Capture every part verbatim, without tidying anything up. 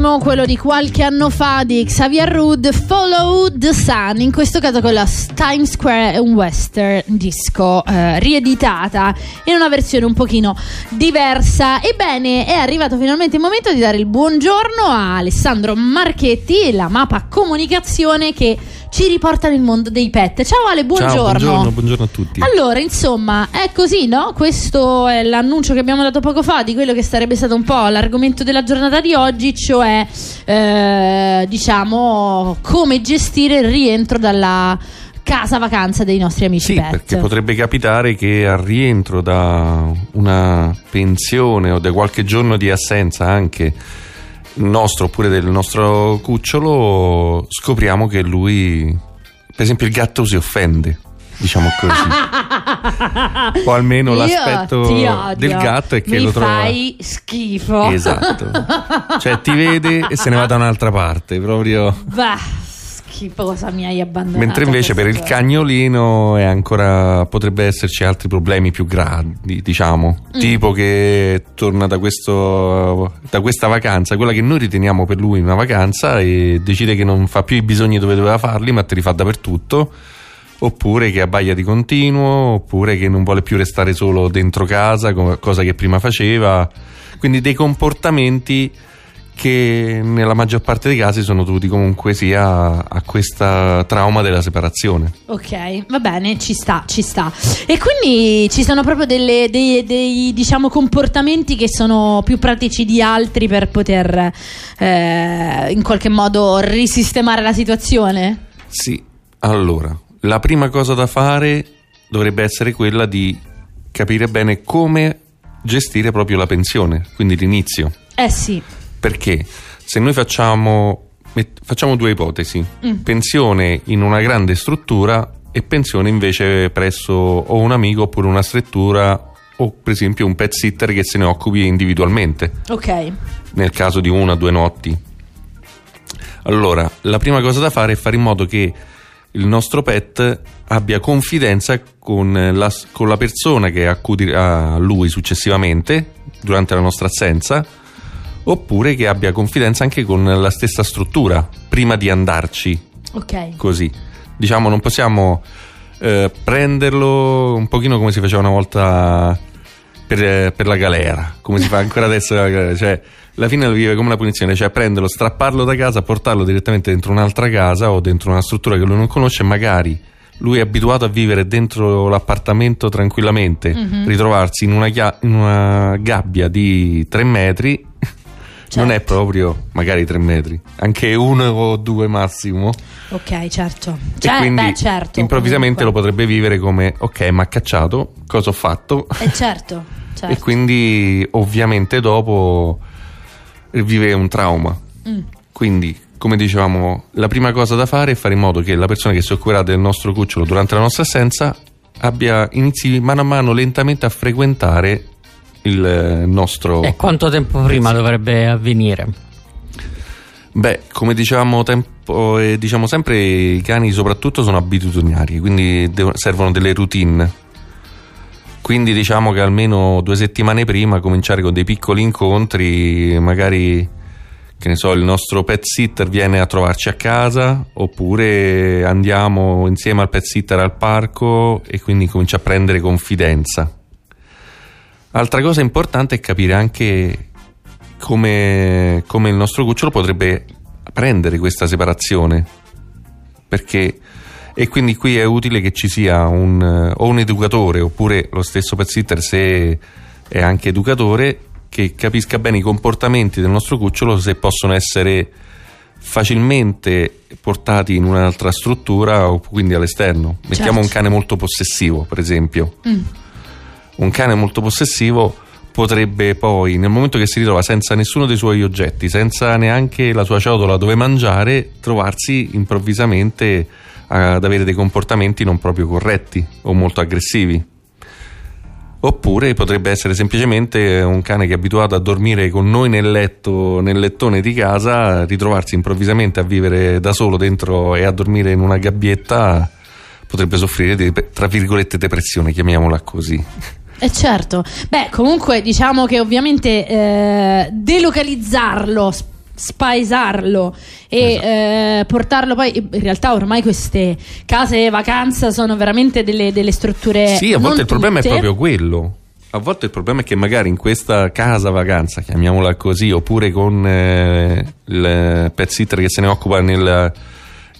bellissimo, quello di qualche anno fa di Xavier Rudd, Follow the Sun, in questo caso con la Times Square un western disco eh, rieditata in una versione un pochino diversa. Ebbene, è arrivato finalmente il momento di dare il buongiorno a Alessandro Marchetti e la Mapa Comunicazione che ci riporta nel mondo dei pet. Ciao Ale, buongiorno. Ciao, buongiorno, buongiorno a tutti. Allora, insomma, è così, no? Questo è l'annuncio che abbiamo dato poco fa di quello che sarebbe stato un po' l'argomento della giornata di oggi, cioè eh, diciamo come gestire il rientro dalla casa vacanza dei nostri amici sì, pet. Sì, perché potrebbe capitare che al rientro da una pensione o da qualche giorno di assenza anche nostro oppure del nostro cucciolo scopriamo che lui, per esempio il gatto, si offende, diciamo così, o almeno io l'aspetto del gatto è che mi lo trova, fai schifo, esatto, cioè ti vede e se ne va da un'altra parte proprio. Bah, cosa mi hai abbandonato. Mentre invece per il cosa. cagnolino è ancora, potrebbe esserci altri problemi più grandi, diciamo, mm. tipo che torna da questo da questa vacanza, quella che noi riteniamo per lui una vacanza, e decide che non fa più i bisogni dove doveva farli ma te li fa dappertutto, oppure che abbaia di continuo, oppure che non vuole più restare solo dentro casa, cosa che prima faceva, quindi dei comportamenti che nella maggior parte dei casi sono dovuti comunque sia a questa trauma della separazione. Ok, va bene, ci sta, ci sta. E quindi ci sono proprio delle, dei, dei diciamo comportamenti che sono più pratici di altri per poter eh, in qualche modo risistemare la situazione? Sì, allora, la prima cosa da fare dovrebbe essere quella di capire bene come gestire proprio la pensione, quindi l'inizio. Eh sì. Perché se noi facciamo facciamo due ipotesi, mm. pensione in una grande struttura e pensione invece presso o un amico oppure una struttura o per esempio un pet sitter che se ne occupi individualmente, ok, nel caso di una o due notti. Allora, la prima cosa da fare è fare in modo che il nostro pet abbia confidenza con la, con la persona che accudirà a lui successivamente durante la nostra assenza, oppure che abbia confidenza anche con la stessa struttura prima di andarci. Ok. Così, diciamo, non possiamo eh, prenderlo un pochino come si faceva una volta per, per la galera, come si fa ancora adesso la galera, cioè alla fine lo vive come una punizione, cioè prenderlo, strapparlo da casa, portarlo direttamente dentro un'altra casa o dentro una struttura che lui non conosce, magari lui è abituato a vivere dentro l'appartamento tranquillamente, mm-hmm. ritrovarsi in una, chia- in una gabbia di tre metri. Certo. Non è proprio magari tre metri, anche uno o due massimo. Ok, certo. Cioè, e quindi beh, certo, improvvisamente comunque lo potrebbe vivere come ok, ma ha cacciato, cosa ho fatto? E eh certo, certo. E quindi ovviamente dopo vive un trauma. Mm. Quindi, come dicevamo, la prima cosa da fare è fare in modo che la persona che si occuperà del nostro cucciolo durante la nostra assenza abbia inizi mano a mano lentamente a frequentare il nostro. E quanto tempo prima dovrebbe avvenire? Beh, come diciamo tempo, eh, diciamo sempre, i cani soprattutto sono abitudinari, quindi dev- servono delle routine, quindi diciamo che almeno due settimane prima cominciare con dei piccoli incontri, magari, che ne so, il nostro pet sitter viene a trovarci a casa, oppure andiamo insieme al pet sitter al parco, e quindi comincia a prendere confidenza. Altra cosa importante è capire anche come, come il nostro cucciolo potrebbe prendere questa separazione, perché, e quindi qui è utile che ci sia un, o un educatore oppure lo stesso pet sitter, se è anche educatore, che capisca bene i comportamenti del nostro cucciolo, se possono essere facilmente portati in un'altra struttura o quindi all'esterno. Certo. Mettiamo un cane molto possessivo, per esempio. Mm. Un cane molto possessivo potrebbe poi, nel momento che si ritrova senza nessuno dei suoi oggetti, senza neanche la sua ciotola dove mangiare, trovarsi improvvisamente ad avere dei comportamenti non proprio corretti o molto aggressivi. Oppure potrebbe essere semplicemente un cane che è abituato a dormire con noi nel letto, nel lettone di casa, ritrovarsi improvvisamente a vivere da solo dentro e a dormire in una gabbietta, potrebbe soffrire di, tra virgolette, depressione, chiamiamola così. Eh certo, beh comunque diciamo che ovviamente eh, delocalizzarlo spaesarlo e esatto. eh, portarlo poi in realtà ormai queste case vacanza sono veramente delle, delle strutture. Sì, a volte il problema tutte. È proprio quello. A volte il problema è che magari in questa casa vacanza, chiamiamola così, oppure con eh, il pet-sitter che se ne occupa nel,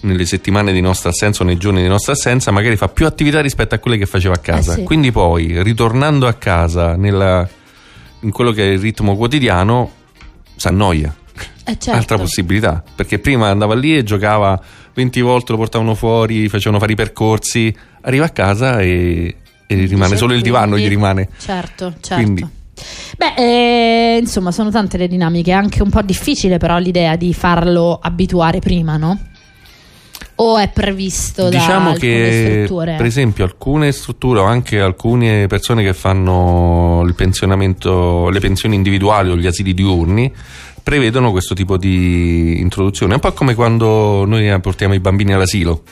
nelle settimane di nostra assenza o nei giorni di nostra assenza, magari fa più attività rispetto a quelle che faceva a casa. Eh sì. Quindi poi, ritornando a casa nella, in quello che è il ritmo quotidiano, si annoia. Eh certo. Altra possibilità, perché prima andava lì e giocava venti volte, lo portavano fuori, facevano fare i percorsi, arriva a casa e... e rimane solo il divano, gli rimane. Certo, certo. Quindi. Beh, eh, insomma, sono tante le dinamiche. È anche un po' difficile però l'idea di farlo abituare prima, no? O è previsto diciamo da alcune strutture? Diciamo che, per esempio, alcune strutture o anche alcune persone che fanno il pensionamento, le pensioni individuali o gli asili diurni prevedono questo tipo di introduzione. È un po' come quando noi portiamo i bambini all'asilo,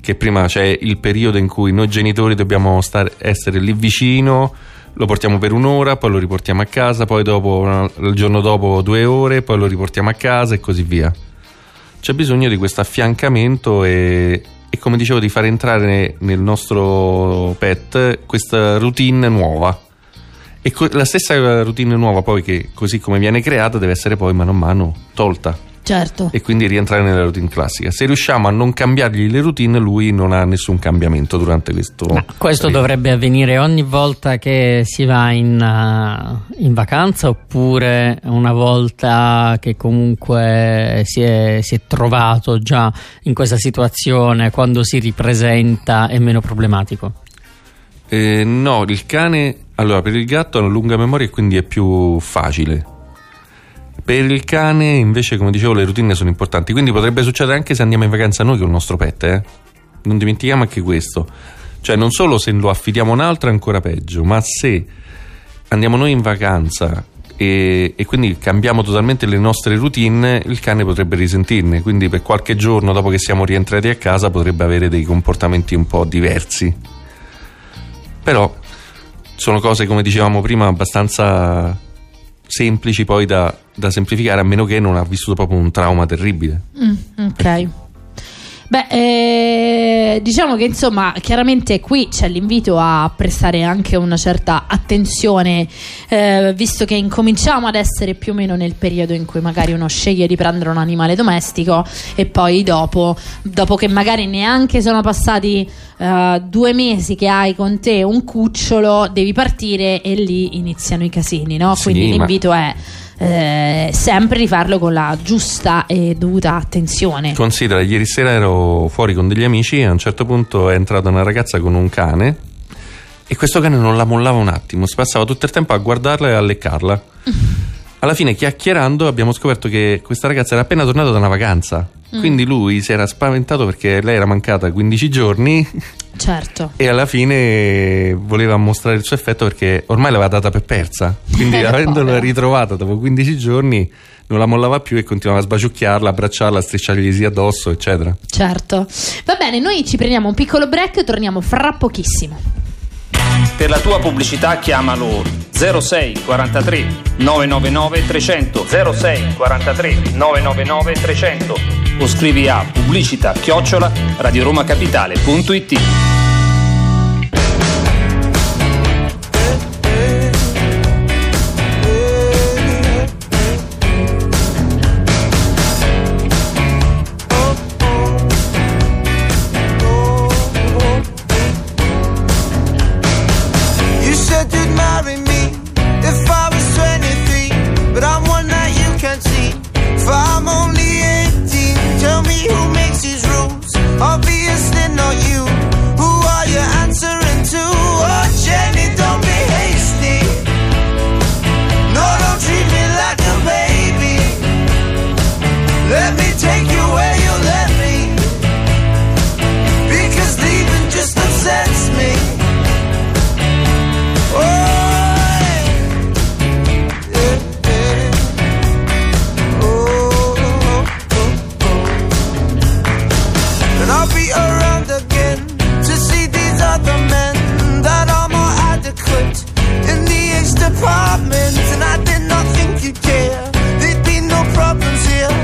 che prima c'è il periodo in cui noi genitori dobbiamo stare, essere lì vicino, lo portiamo per un'ora, poi lo riportiamo a casa, poi dopo, il giorno dopo due ore, poi lo riportiamo a casa e così via. C'è bisogno di questo affiancamento e, e come dicevo, di far entrare nel nostro pet questa routine nuova. E co- la stessa routine nuova poi, che così come viene creata, deve essere poi mano a mano tolta. Certo. E quindi rientrare nella routine classica. Se riusciamo a non cambiargli le routine, lui non ha nessun cambiamento durante questo. Ma questo periodo dovrebbe avvenire ogni volta che si va in, uh, in vacanza, oppure una volta che comunque si è, si è trovato già in questa situazione, quando si ripresenta è meno problematico? Eh, no, il cane, allora, per il gatto ha una lunga memoria e quindi è più facile. Per il cane invece, come dicevo, le routine sono importanti, quindi potrebbe succedere anche se andiamo in vacanza noi con il nostro pet, eh? Non dimentichiamo anche questo, cioè non solo se lo affidiamo a un altro è ancora peggio, ma se andiamo noi in vacanza e, e quindi cambiamo totalmente le nostre routine, il cane potrebbe risentirne, quindi per qualche giorno dopo che siamo rientrati a casa potrebbe avere dei comportamenti un po' diversi, però sono cose, come dicevamo prima, abbastanza semplici poi da, da semplificare, a meno che non ha vissuto proprio un trauma terribile. Mm, ok. Beh, eh, diciamo che insomma chiaramente qui c'è l'invito a prestare anche una certa attenzione, eh, visto che incominciamo ad essere più o meno nel periodo in cui magari uno sceglie di prendere un animale domestico e poi dopo, dopo che magari neanche sono passati eh, due mesi che hai con te un cucciolo, devi partire e lì iniziano i casini, no? Quindi sì, l'invito ma... è... Eh, sempre di farlo con la giusta e dovuta attenzione. Considera, ieri sera ero fuori con degli amici e a un certo punto è entrata una ragazza con un cane e questo cane non la mollava un attimo, si passava tutto il tempo a guardarla e a leccarla. Alla fine, chiacchierando, abbiamo scoperto che questa ragazza era appena tornata da una vacanza, mm. quindi lui si era spaventato perché lei era mancata quindici giorni. Certo. E alla fine voleva mostrare il suo affetto perché ormai l'aveva data per persa, quindi avendola ritrovata dopo quindici giorni non la mollava più e continuava a sbaciucchiarla, abbracciarla, strisciarglisi addosso, eccetera. Certo. Va bene, noi ci prendiamo un piccolo break e torniamo fra pochissimo. Per la tua pubblicità chiamalo zero sei quarantatré nove novantanove trecento zero sei quarantatré nove novantanove trecento o scrivi a pubblicità chiocciola radioromacapitale.it. And I did not think you'd care. There'd be no problems here.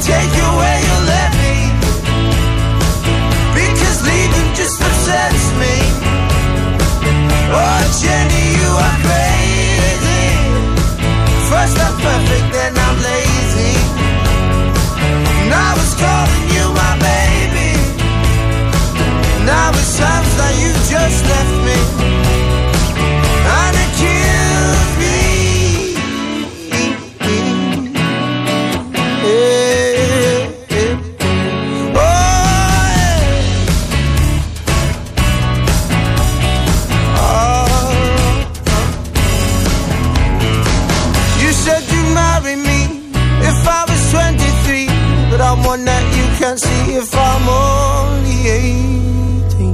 take you where you let me, because leaving just upsets me. Oh Jenny, you are crazy. First I'm perfect, then I'm lazy. And I was calling you my baby. Now it sounds like you just left me. And it kills me.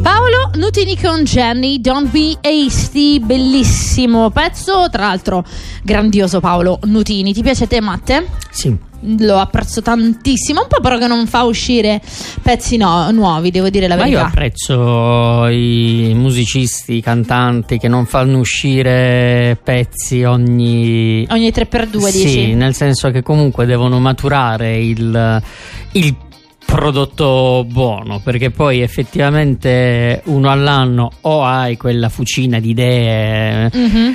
Paolo Nutini con Jenny, Don't Be Hasty, bellissimo pezzo, tra l'altro grandioso Paolo Nutini. Ti piace te, Matte? Sì. Lo apprezzo tantissimo, un po' però che non fa uscire pezzi no, nuovi, devo dire la Ma verità. Ma io apprezzo i musicisti, i cantanti che non fanno uscire pezzi ogni... Ogni tre per due, sì, dici? Sì, nel senso che comunque devono maturare il, il prodotto buono, perché poi effettivamente uno all'anno o hai quella fucina di idee, mm-hmm.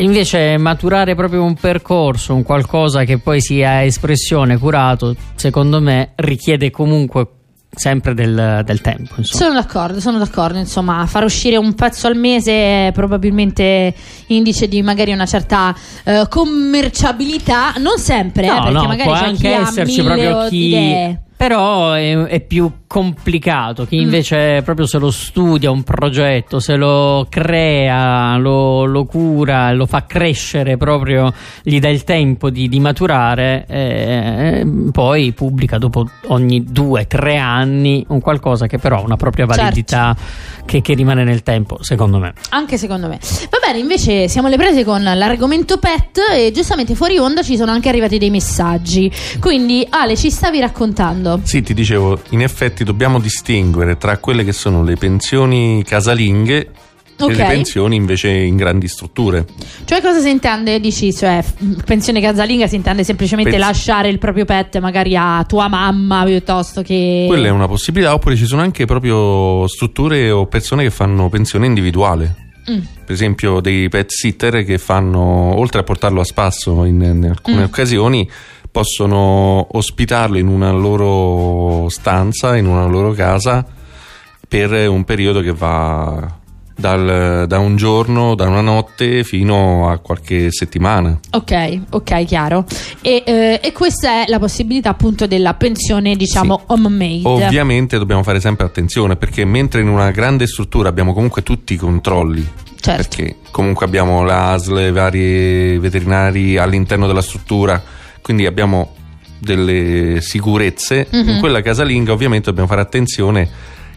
invece maturare proprio un percorso, un qualcosa che poi sia espressione, curato, secondo me richiede comunque sempre del, del tempo, insomma. Sono d'accordo, sono d'accordo, insomma, far uscire un pezzo al mese è probabilmente indice di magari una certa eh, commerciabilità, non sempre, no, eh, perché no, magari c'è anche chi esserci ha proprio chi idee. Però è, è più complicato. Chi invece mm. proprio se lo studia un progetto, se lo crea, lo, lo cura, lo fa crescere proprio, gli dà il tempo di, di maturare, eh, poi pubblica dopo ogni due, tre anni un qualcosa che però ha una propria validità, certo. che, che rimane nel tempo, secondo me. Anche secondo me. Va bene, invece siamo alle prese con l'argomento pet e giustamente fuori onda ci sono anche arrivati dei messaggi. Quindi Ale, ci stavi raccontando. Sì, ti dicevo, in effetti dobbiamo distinguere tra quelle che sono le pensioni casalinghe, okay. e le pensioni invece in grandi strutture. Cioè, cosa si intende? Dici, cioè, pensione casalinga si intende semplicemente Pens- lasciare il proprio pet magari a tua mamma piuttosto che... Quella è una possibilità, oppure ci sono anche proprio strutture o persone che fanno pensione individuale. Mm. Per esempio dei pet sitter che fanno, oltre a portarlo a spasso in, in alcune mm. occasioni, possono ospitarlo in una loro stanza, in una loro casa, per un periodo che va dal, da un giorno, da una notte fino a qualche settimana. Ok, ok, chiaro. E, eh, e questa è la possibilità appunto della pensione, diciamo, sì. homemade. Ovviamente dobbiamo fare sempre attenzione, perché mentre in una grande struttura abbiamo comunque tutti i controlli. Certo. Perché comunque abbiamo l'A S L, vari veterinari all'interno della struttura, quindi abbiamo delle sicurezze. Mm-hmm. In quella casalinga ovviamente dobbiamo fare attenzione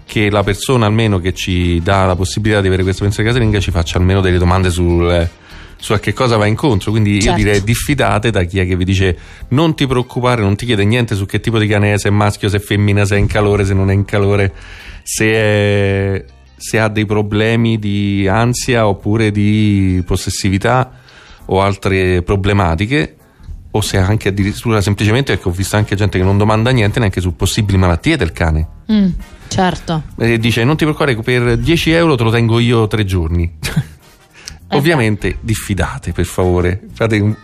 che la persona almeno che ci dà la possibilità di avere questa pensione casalinga ci faccia almeno delle domande sul, su a che cosa va incontro. Quindi certo. io direi diffidate da chi è che vi dice non ti preoccupare, non ti chiede niente su che tipo di cane è, se è maschio, se è femmina, se è in calore, se non è in calore, se è... se ha dei problemi di ansia oppure di possessività o altre problematiche, o se anche addirittura semplicemente, perché ho visto anche gente che non domanda niente neanche su possibili malattie del cane. Mm, certo. E dice non ti preoccupare, per dieci euro te lo tengo io tre giorni. Eh, ovviamente beh. diffidate, per favore, fate un...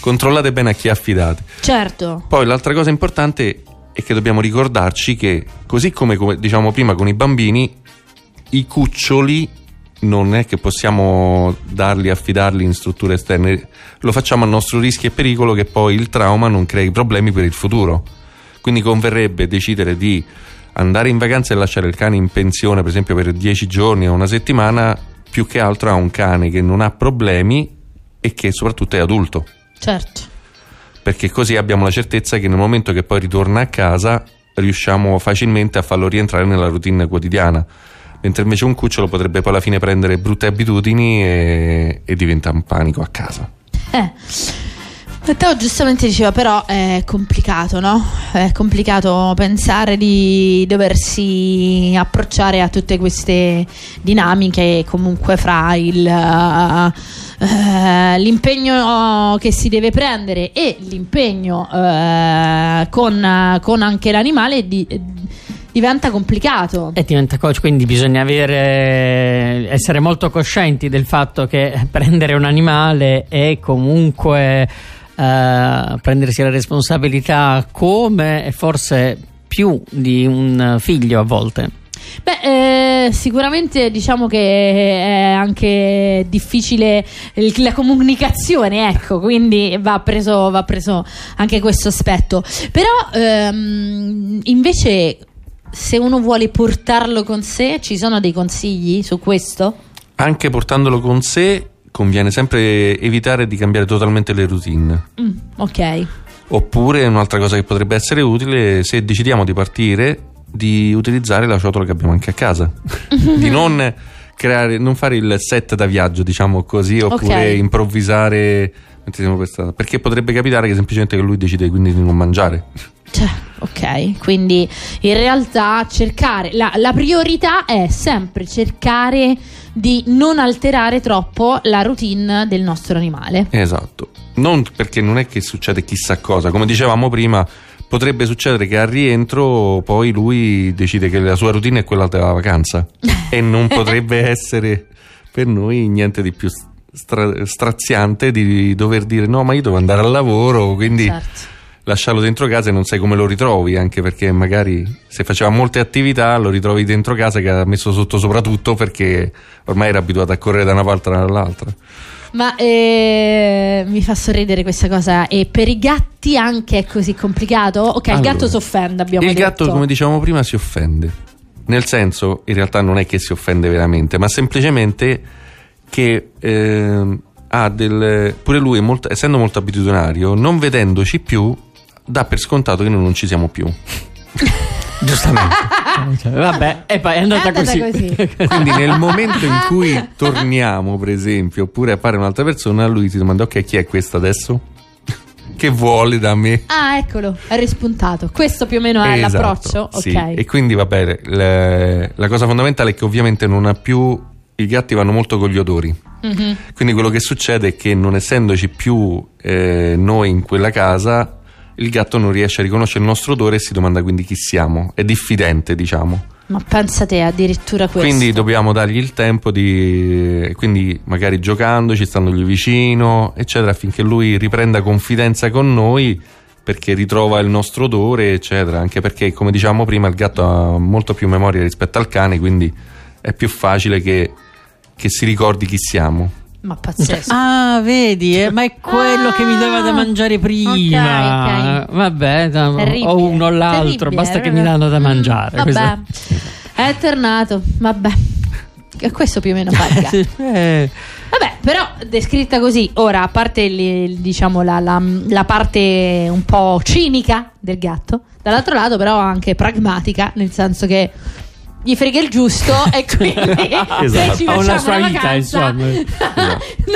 controllate bene a chi affidate. Certo. Poi l'altra cosa importante è che dobbiamo ricordarci che così come, come diciamo prima con i bambini, i cuccioli non è che possiamo darli, affidarli in strutture esterne, lo facciamo a nostro rischio e pericolo che poi il trauma non crei problemi per il futuro. Quindi converrebbe decidere di andare in vacanza e lasciare il cane in pensione, per esempio per dieci giorni o una settimana, più che altro a un cane che non ha problemi e che soprattutto è adulto. Certo. Perché così abbiamo la certezza che nel momento che poi ritorna a casa riusciamo facilmente a farlo rientrare nella routine quotidiana. Mentre invece un cucciolo potrebbe poi alla fine prendere brutte abitudini e, e diventa un panico a casa. Eh, Matteo giustamente diceva, però è complicato, no? È complicato pensare di doversi approcciare a tutte queste dinamiche, comunque fra il, uh, uh, l'impegno che si deve prendere e l'impegno uh, con, uh, con anche l'animale di, diventa complicato. E diventa coach, quindi bisogna avere essere molto coscienti del fatto che prendere un animale è comunque Uh, prendersi la responsabilità come e forse più di un figlio a volte. Beh, eh, sicuramente diciamo che è anche difficile il, la comunicazione, ecco, quindi va preso, va preso anche questo aspetto. Però ehm, invece se uno vuole portarlo con sé, ci sono dei consigli su questo? Anche portandolo con sé conviene sempre evitare di cambiare totalmente le routine. Mm, ok. Oppure un'altra cosa che potrebbe essere utile, se decidiamo di partire, di utilizzare la ciotola che abbiamo anche a casa, di non creare, non fare il set da viaggio, diciamo così, oppure okay. improvvisare, perché potrebbe capitare che semplicemente che lui decide quindi di non mangiare. Cioè, ok, quindi in realtà cercare la, la priorità è sempre cercare di non alterare troppo la routine del nostro animale. Esatto, non perché non è che succede chissà cosa, come dicevamo prima, potrebbe succedere che al rientro poi lui decide che la sua routine è quella della vacanza e non potrebbe essere per noi niente di più stra- straziante di dover dire no, ma io devo andare al lavoro, quindi certo. Lasciarlo dentro casa e non sai come lo ritrovi, anche perché magari se faceva molte attività lo ritrovi dentro casa che ha messo sotto soprattutto perché ormai era abituato a correre da una parte all'altra. Ma eh, mi fa sorridere questa cosa. E per i gatti anche è così complicato? Ok, allora, il gatto si offende, abbiamo il detto. Il gatto, come dicevamo prima, si offende, nel senso, in realtà non è che si offende veramente, ma semplicemente che eh, ha del, pure lui molto, essendo molto abitudinario, non vedendoci più dà per scontato che noi non ci siamo più. Giustamente. Vabbè, è andata, è andata così, così. Quindi nel momento in cui torniamo, per esempio, oppure appare un'altra persona, lui ti domanda ok, chi è questa adesso? Che vuole da me? Ah, eccolo, è rispuntato. Questo più o meno è esatto, l'approccio, sì. Ok. E quindi va bene, le, la cosa fondamentale è che ovviamente non ha più, i gatti vanno molto con gli odori. Mm-hmm. Quindi quello che succede è che non essendoci più eh, noi in quella casa, il gatto non riesce a riconoscere il nostro odore e si domanda quindi chi siamo, è diffidente, diciamo. Ma pensa te, addirittura questo. Quindi dobbiamo dargli il tempo di, quindi magari giocandoci, standogli vicino, eccetera, affinché lui riprenda confidenza con noi, perché ritrova il nostro odore, eccetera, anche perché, come dicevamo prima, il gatto ha molto più memoria rispetto al cane, quindi è più facile che, che si ricordi chi siamo. Ma pazzesco. Ah, vedi, eh, ma è quello ah, che mi dava da mangiare prima. Okay, okay. Vabbè, terribile, o uno o l'altro, basta che mi danno da mangiare. Vabbè, questo è tornato. Vabbè, questo più o meno paga. eh. Vabbè, però descritta così, ora, a parte il, diciamo la, la, la parte un po' cinica del gatto, dall'altro lato però anche pragmatica, nel senso che gli frega il giusto e quindi esatto. Se ci facciamo una, sua una vacanza vita, insomma.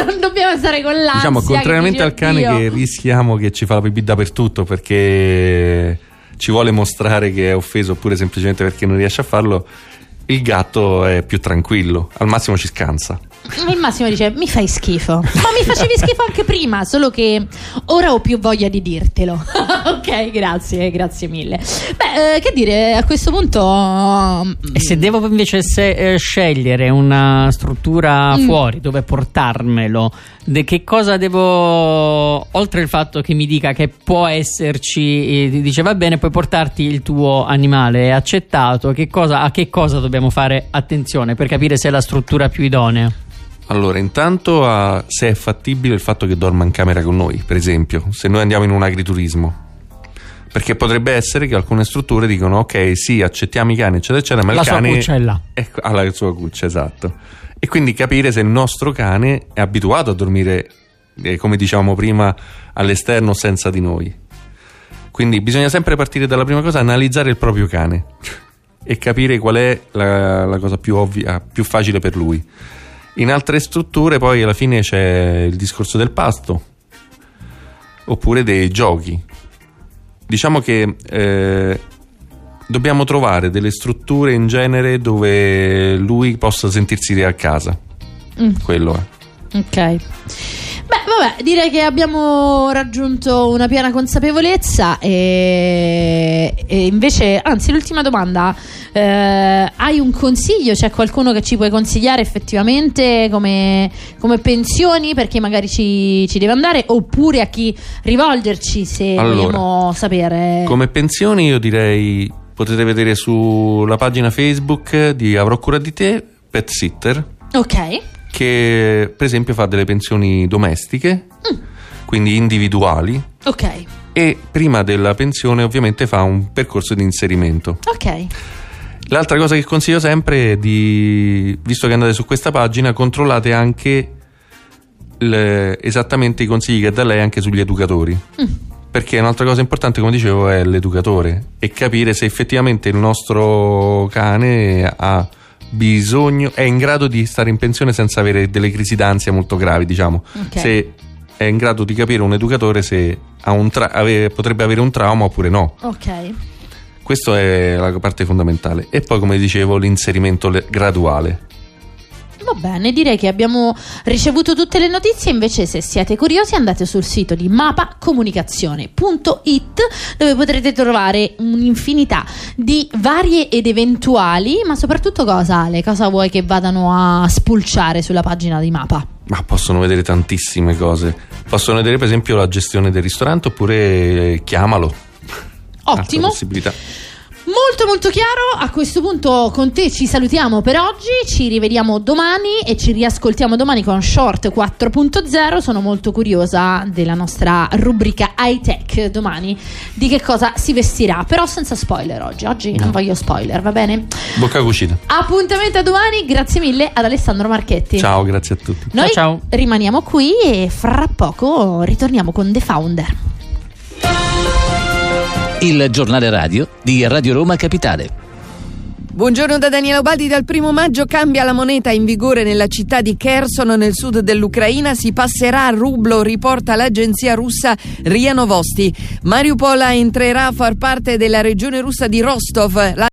Non dobbiamo stare con l'ansia, diciamo, contrariamente al cane Dio. Che rischiamo che ci fa la pipì dappertutto perché ci vuole mostrare che è offeso oppure semplicemente perché non riesce a farlo, il gatto è più tranquillo, al massimo ci scansa. Il massimo dice mi fai schifo, ma mi facevi schifo anche prima, solo che ora ho più voglia di dirtelo. Ok, grazie, grazie mille. Beh, eh, che dire, a questo punto. E se devo invece se, eh, scegliere una struttura mm. fuori dove portarmelo, de- che cosa devo, oltre il fatto che mi dica che può esserci, eh, dice va bene, puoi portarti il tuo animale, è accettato, che cosa, a che cosa dobbiamo fare attenzione per capire se è la struttura più idonea? Allora, intanto a, se è fattibile il fatto che dorma in camera con noi, per esempio, se noi andiamo in un agriturismo, perché potrebbe essere che alcune strutture dicono ok, sì, accettiamo i cani, eccetera, eccetera, ma la il cane... La sua cuccia è là. Ecco, ha la sua cuccia, esatto. E quindi capire se il nostro cane è abituato a dormire, eh, come dicevamo prima, all'esterno senza di noi. Quindi bisogna sempre partire dalla prima cosa, analizzare il proprio cane e capire qual è la, la cosa più ovvia, più facile per lui. In altre strutture poi alla fine c'è il discorso del pasto, oppure dei giochi. Diciamo che eh, dobbiamo trovare delle strutture in genere dove lui possa sentirsi a casa. Mm. Quello è. Ok. Beh, vabbè, direi che abbiamo raggiunto una piena consapevolezza e, e invece, anzi, l'ultima domanda, eh, hai un consiglio? C'è qualcuno che ci puoi consigliare effettivamente come, come pensioni per chi magari ci, ci deve andare, oppure a chi rivolgerci se allora, vogliamo sapere? Come pensioni io direi potete vedere sulla pagina Facebook di Avrò cura di te Pet Sitter. Ok. Che per esempio fa delle pensioni domestiche, mm. quindi individuali. Ok. E prima della pensione ovviamente fa un percorso di inserimento. Ok. L'altra cosa che consiglio sempre è di, visto che andate su questa pagina, controllate anche le, esattamente i consigli che dà lei anche sugli educatori. Mm. Perché un'altra cosa importante, come dicevo, è l'educatore e capire se effettivamente il nostro cane ha bisogno, è in grado di stare in pensione senza avere delle crisi d'ansia molto gravi, diciamo. Okay. Se è in grado di capire un educatore se ha un tra- ave- potrebbe avere un trauma oppure no. Ok. Questa è la parte fondamentale. E poi, come dicevo, l'inserimento le- graduale. Va bene, direi che abbiamo ricevuto tutte le notizie. Invece, se siete curiosi, andate sul sito di mapa comunicazione punto it, dove potrete trovare un'infinità di varie ed eventuali, ma soprattutto cosa, Ale? Cosa vuoi che vadano a spulciare sulla pagina di Mapa? Ma possono vedere tantissime cose. Possono vedere per esempio la gestione del ristorante, oppure chiamalo. Ottimo. Altra possibilità. Molto molto chiaro. A questo punto con te ci salutiamo per oggi, ci rivediamo domani e ci riascoltiamo domani con Short quattro punto zero. Sono molto curiosa della nostra rubrica high tech domani, di che cosa si vestirà, però senza spoiler oggi, oggi no. Non voglio spoiler, va bene? Bocca cucita. Appuntamento a domani, grazie mille ad Alessandro Marchetti. Ciao, grazie a tutti. Noi ciao, ciao. Rimaniamo qui e fra poco ritorniamo con The Founder. Il giornale radio di Radio Roma Capitale. Buongiorno da Daniela Ubaldi. Dal primo maggio cambia la moneta in vigore nella città di Kherson, nel sud dell'Ucraina. Si passerà al rublo, riporta l'agenzia russa Rianovosti. Mariupol entrerà a far parte della regione russa di Rostov.